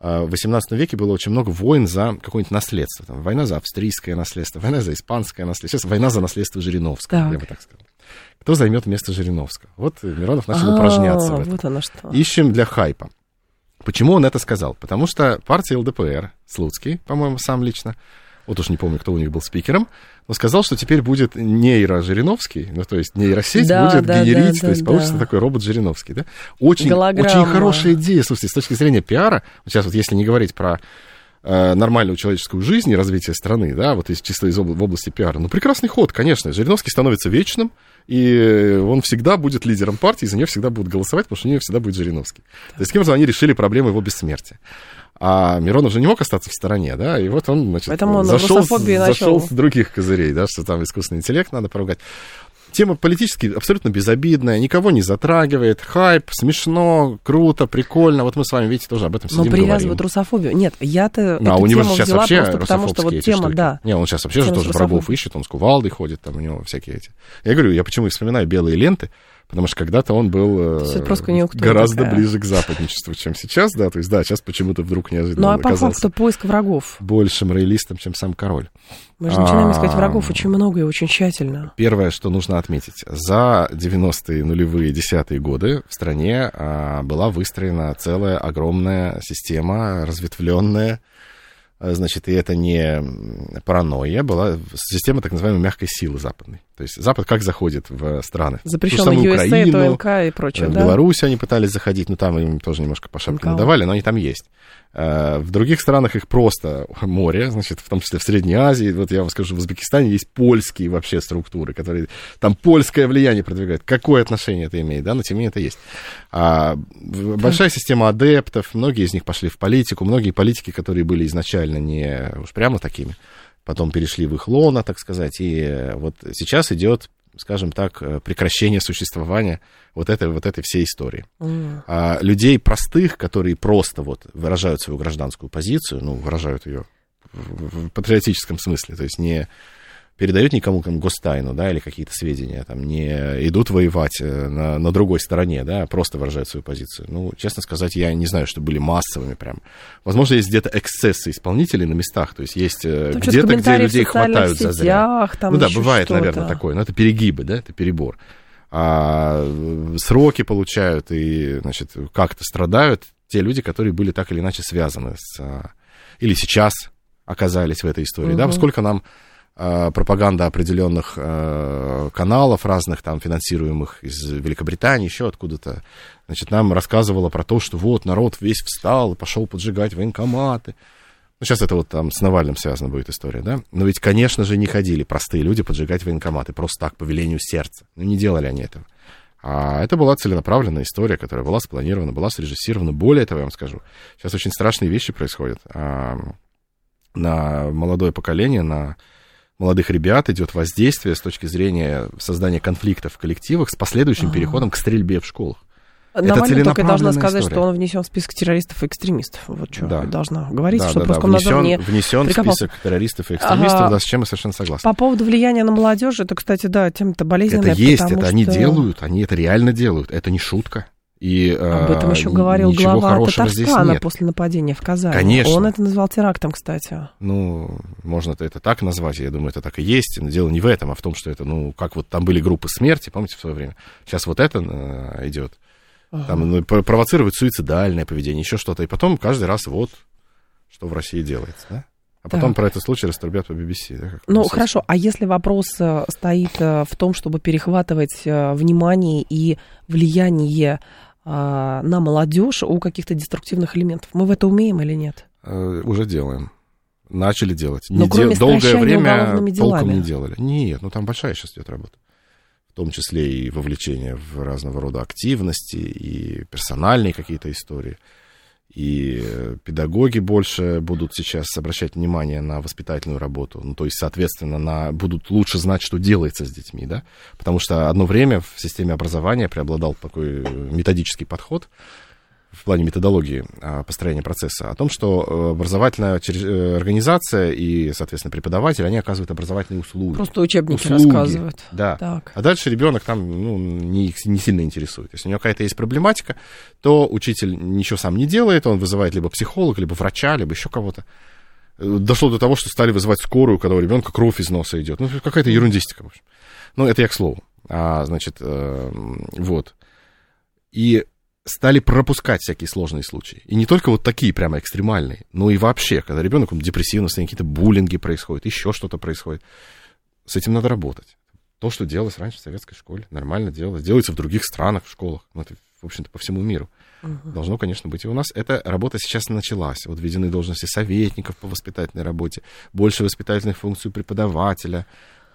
В восемнадцатом веке было очень много войн за какое-нибудь наследство. Там, война за австрийское наследство, война за испанское наследство. Сейчас война за наследство Жириновского, так. Я бы так сказал. Кто займет место Жириновского? Вот Миронов начал А-а-а, упражняться в этом. Вот оно что. Ищем для хайпа. Почему он это сказал? Потому что партия ЛДПР, Слуцкий, по-моему, сам лично, вот уж не помню, кто у них был спикером, но сказал, что теперь будет нейро-Жириновский, ну, то есть нейросеть да, будет да, генерить, да, то есть да, получится да. такой робот Жириновский, да? Очень, очень хорошая идея, слушайте, с точки зрения пиара, вот сейчас вот если не говорить про э, нормальную человеческую жизнь и развитие страны, да, вот из, чисто из обла- в области пиара, ну, прекрасный ход, конечно, Жириновский становится вечным, и он всегда будет лидером партии, за нее всегда будут голосовать, потому что у нее всегда будет Жириновский. То есть, каким же они решили проблему его бессмертия? А Миронов же не мог остаться в стороне, да, и вот он, значит, он зашел, зашел с других козырей, да, что там искусственный интеллект надо поругать. Тема политически абсолютно безобидная, никого не затрагивает, хайп, смешно, круто, прикольно. Вот мы с вами, видите, тоже об этом сидим, говорим. Но привязывают русофобию. Нет, я-то а, эту тему взяла просто потому, что вот тема, штуки. Да. Не, он сейчас вообще же тоже врагов ищет, он с кувалдой ходит, там у него всякие эти. Я говорю, я почему вспоминаю белые ленты, потому что когда-то он был гораздо такая. Ближе к западничеству, чем сейчас, да, то есть, да, сейчас почему-то вдруг неожиданно оказался. Ну, а по факту поиск врагов. Большим роялистом, чем сам король. Мы же начинаем искать врагов очень много и очень тщательно. Первое, что нужно отметить. За девяностые, нулевые, десятые годы в стране была выстроена целая огромная система, разветвленная. Значит, и это не паранойя, была система так называемой мягкой силы западной. То есть Запад как заходит в страны? Запрещено ю эс эй, ТО эн ка и прочее, да? В Беларусь они пытались заходить, но там им тоже немножко по шапке надавали, но они там есть. В других странах их просто море, значит, в том числе в Средней Азии. Вот я вам скажу, в Узбекистане есть польские вообще структуры, которые там польское влияние продвигают. Какое отношение это имеет, да, но тем не менее это есть. А большая система адептов, многие из них пошли в политику, многие политики, которые были изначально не уж прямо такими, потом перешли в их лоно, так сказать, и вот сейчас идет скажем так, прекращение существования вот этой, вот этой всей истории. Mm. А людей простых, которые просто вот выражают свою гражданскую позицию, ну, выражают ее в патриотическом смысле, то есть не передают никому там гостайну, да, или какие-то сведения, там, не идут воевать на, на другой стороне, да, просто выражают свою позицию. Ну, честно сказать, я не знаю, что были массовыми прям. Возможно, есть где-то эксцессы исполнителей на местах, то есть есть там где-то, где людей хватают за зря. Ну да, бывает, что-то. наверное, такое, но это перегибы, да, это перебор. А сроки получают и, значит, как-то страдают те люди, которые были так или иначе связаны с... Или сейчас оказались в этой истории, угу. да, поскольку нам... пропаганда определенных каналов разных, там, финансируемых из Великобритании, еще откуда-то, значит, нам рассказывала про то, что вот, народ весь встал и пошел поджигать военкоматы. Ну, сейчас это вот там с Навальным связана будет история, да? Но ведь, конечно же, не ходили простые люди поджигать военкоматы просто так, по велению сердца. Ну, не делали они этого. А это была целенаправленная история, которая была спланирована, была срежиссирована. Более того, я вам скажу, сейчас очень страшные вещи происходят. На молодое поколение, на... молодых ребят идет воздействие с точки зрения создания конфликтов в коллективах с последующим А-а-а. переходом к стрельбе в школах. Навальный только я должна сказать, история. что он внесен в список террористов и экстремистов. Вот что да. должна говорить, да, что да, Роскомнадзор да. не внесен прикопал. в список террористов и экстремистов, а, да, с чем я совершенно согласна. По поводу влияния на молодежь, это, кстати, да, тема-то болезненная. Это есть, это что... они делают, они это реально делают, это не шутка. И, об этом еще говорил глава Татарстана после нападения в Казани. Конечно. Он это назвал терактом, кстати. Ну, можно это так назвать, я думаю, это так и есть. Но дело не в этом, а в том, что это, ну, как вот там были группы смерти, помните, в свое время. Сейчас вот это идет. Ага. Там ну, провоцирует суицидальное поведение, еще что-то. И потом каждый раз вот, что в России делается, да? А потом так. про этот случай раструбят по би би си. Да, ну, хорошо, а если вопрос стоит в том, чтобы перехватывать внимание и влияние на молодежь у каких-то деструктивных элементов, мы в это умеем или нет? Уже делаем. Начали делать. Не дел... Долгое время толком не делали. Нет, ну там большая сейчас идет работа. В том числе и вовлечение в разного рода активности, и персональные какие-то истории. И педагоги больше будут сейчас обращать внимание на воспитательную работу, ну, то есть, соответственно, на, будут лучше знать, что делается с детьми, да, потому что одно время в системе образования преобладал такой методический подход в плане методологии построения процесса о том, что образовательная организация и, соответственно, преподаватель, они оказывают образовательные услуги. Просто учебники услуги, рассказывают. Да. Так. А дальше ребенок там ну, не, не сильно интересует. Если у него какая-то есть проблематика, то учитель ничего сам не делает, он вызывает либо психолога, либо врача, либо еще кого-то. Дошло до того, что стали вызывать скорую, когда у ребенка кровь из носа идет. Ну, какая-то ерундистика, в общем. Ну, это я к слову. А, значит, вот. И... стали пропускать всякие сложные случаи. И не только вот такие прямо экстремальные, но и вообще, когда ребенок депрессивно, какие-то буллинги происходят, еще что-то происходит. С этим надо работать. То, что делалось раньше в советской школе, нормально делалось. Делается в других странах, в школах. Ну, это, в общем-то, по всему миру. Угу. Должно, конечно, быть и у нас. Эта работа сейчас началась. Вот введены должности советников по воспитательной работе, больше воспитательных функций преподавателя.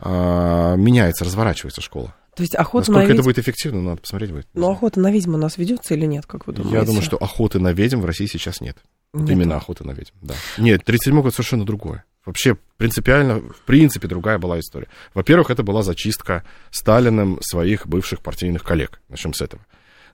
Меняется, разворачивается школа. То есть охота Насколько на ведьм... это будет эффективно, надо посмотреть будет. Ну, охота на ведьм у нас ведется или нет, как вы думаете? Я думаю, что охоты на ведьм в России сейчас нет. нет. Именно охоты на ведьм, да. Нет, тридцать седьмой год совершенно другое. Вообще принципиально, в принципе, другая была история. Во-первых, это была зачистка Сталиным своих бывших партийных коллег. Начнем с этого.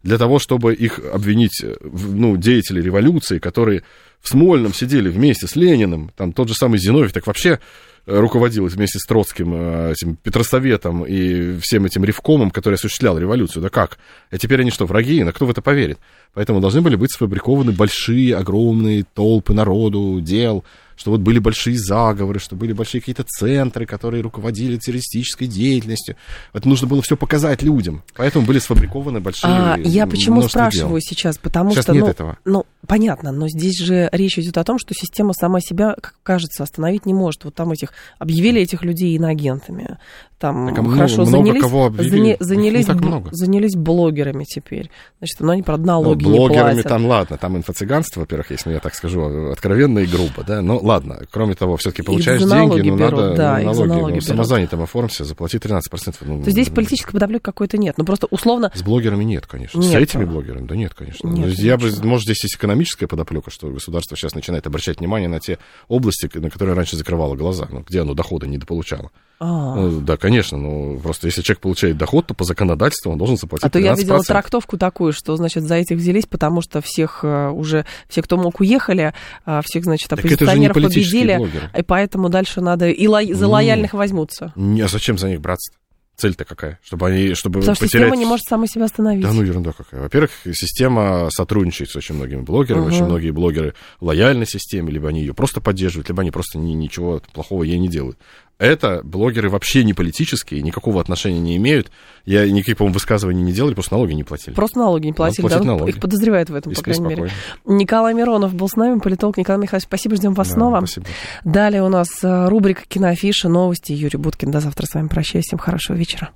Для того, чтобы их обвинить, ну, деятели революции, которые в Смольном сидели вместе с Лениным, там тот же самый Зиновьев, так вообще... руководил вместе с Троцким, этим Петросоветом и всем этим ревкомом, который осуществлял революцию. Да как? А теперь они что, враги? На кто в это поверит? Поэтому должны были быть сфабрикованы большие, огромные толпы народу, дел, что вот были большие заговоры, что были большие какие-то центры, которые руководили террористической деятельностью. Это нужно было все показать людям. Поэтому были сфабрикованы большие а, Я почему спрашиваю дел. сейчас? Потому сейчас что, нет ну, этого. Ну, понятно, но здесь же речь идет о том, что система сама себя, как кажется, остановить не может. Вот там этих объявили этих людей иноагентами. Там так, хорошо много занялись, кого объявили. Занялись, много. занялись блогерами теперь. Значит, ну, они, правда, налоги ну, не платят. Блогерами там, ладно, там инфо-цыганство, во-первых, если я так скажу, откровенно и грубо, да, но ладно, кроме того, все-таки получаешь деньги, берут, ну, надо да, ну, налоги, налоги ну, самозанятым оформься, заплати тринадцать процентов. Ну, то здесь политического подоплека какой-то нет, ну просто условно... С блогерами нет, конечно, нет, с этими а... блогерами, да нет, конечно. Нет, я конечно. бы, может, здесь есть экономическая подоплека, что государство сейчас начинает обращать внимание на те области, на которые раньше закрывало глаза, ну, где оно дохода недополучало. А-а-а. Да, конечно, но просто если человек получает доход, то по законодательству он должен заплатить тринадцать процентов. А то я видела трактовку такую, что, значит, за этих взялись, потому что всех уже, все, кто мог, уехали, всех, значит, оппозиционеров победили, блогеры. И поэтому дальше надо, и ло... за лояльных mm. возьмутся. Не, а зачем за них браться-то? Цель-то какая? Чтобы они, чтобы Потому потерять... что система не может сама себя остановить. Да ну ерунда какая. Во-первых, система сотрудничает с очень многими блогерами. Угу. Очень многие блогеры лояльны системе, либо они ее просто поддерживают, либо они просто ни, ничего плохого ей не делают. Это блогеры вообще не политические, никакого отношения не имеют. Я никаких, по-моему, высказываний не делали, просто налоги не платили. Просто налоги не платили, да? Налоги. Их подозревают в этом, и по крайней спокойно. мере. Николай Миронов был с нами, политолог Николай Михайлович. Спасибо, ждем вас да, снова. Спасибо. Далее у нас рубрика «Киноафиша», новости. Юрий Буткин. До завтра с вами прощаюсь. Всем хорошего вечера.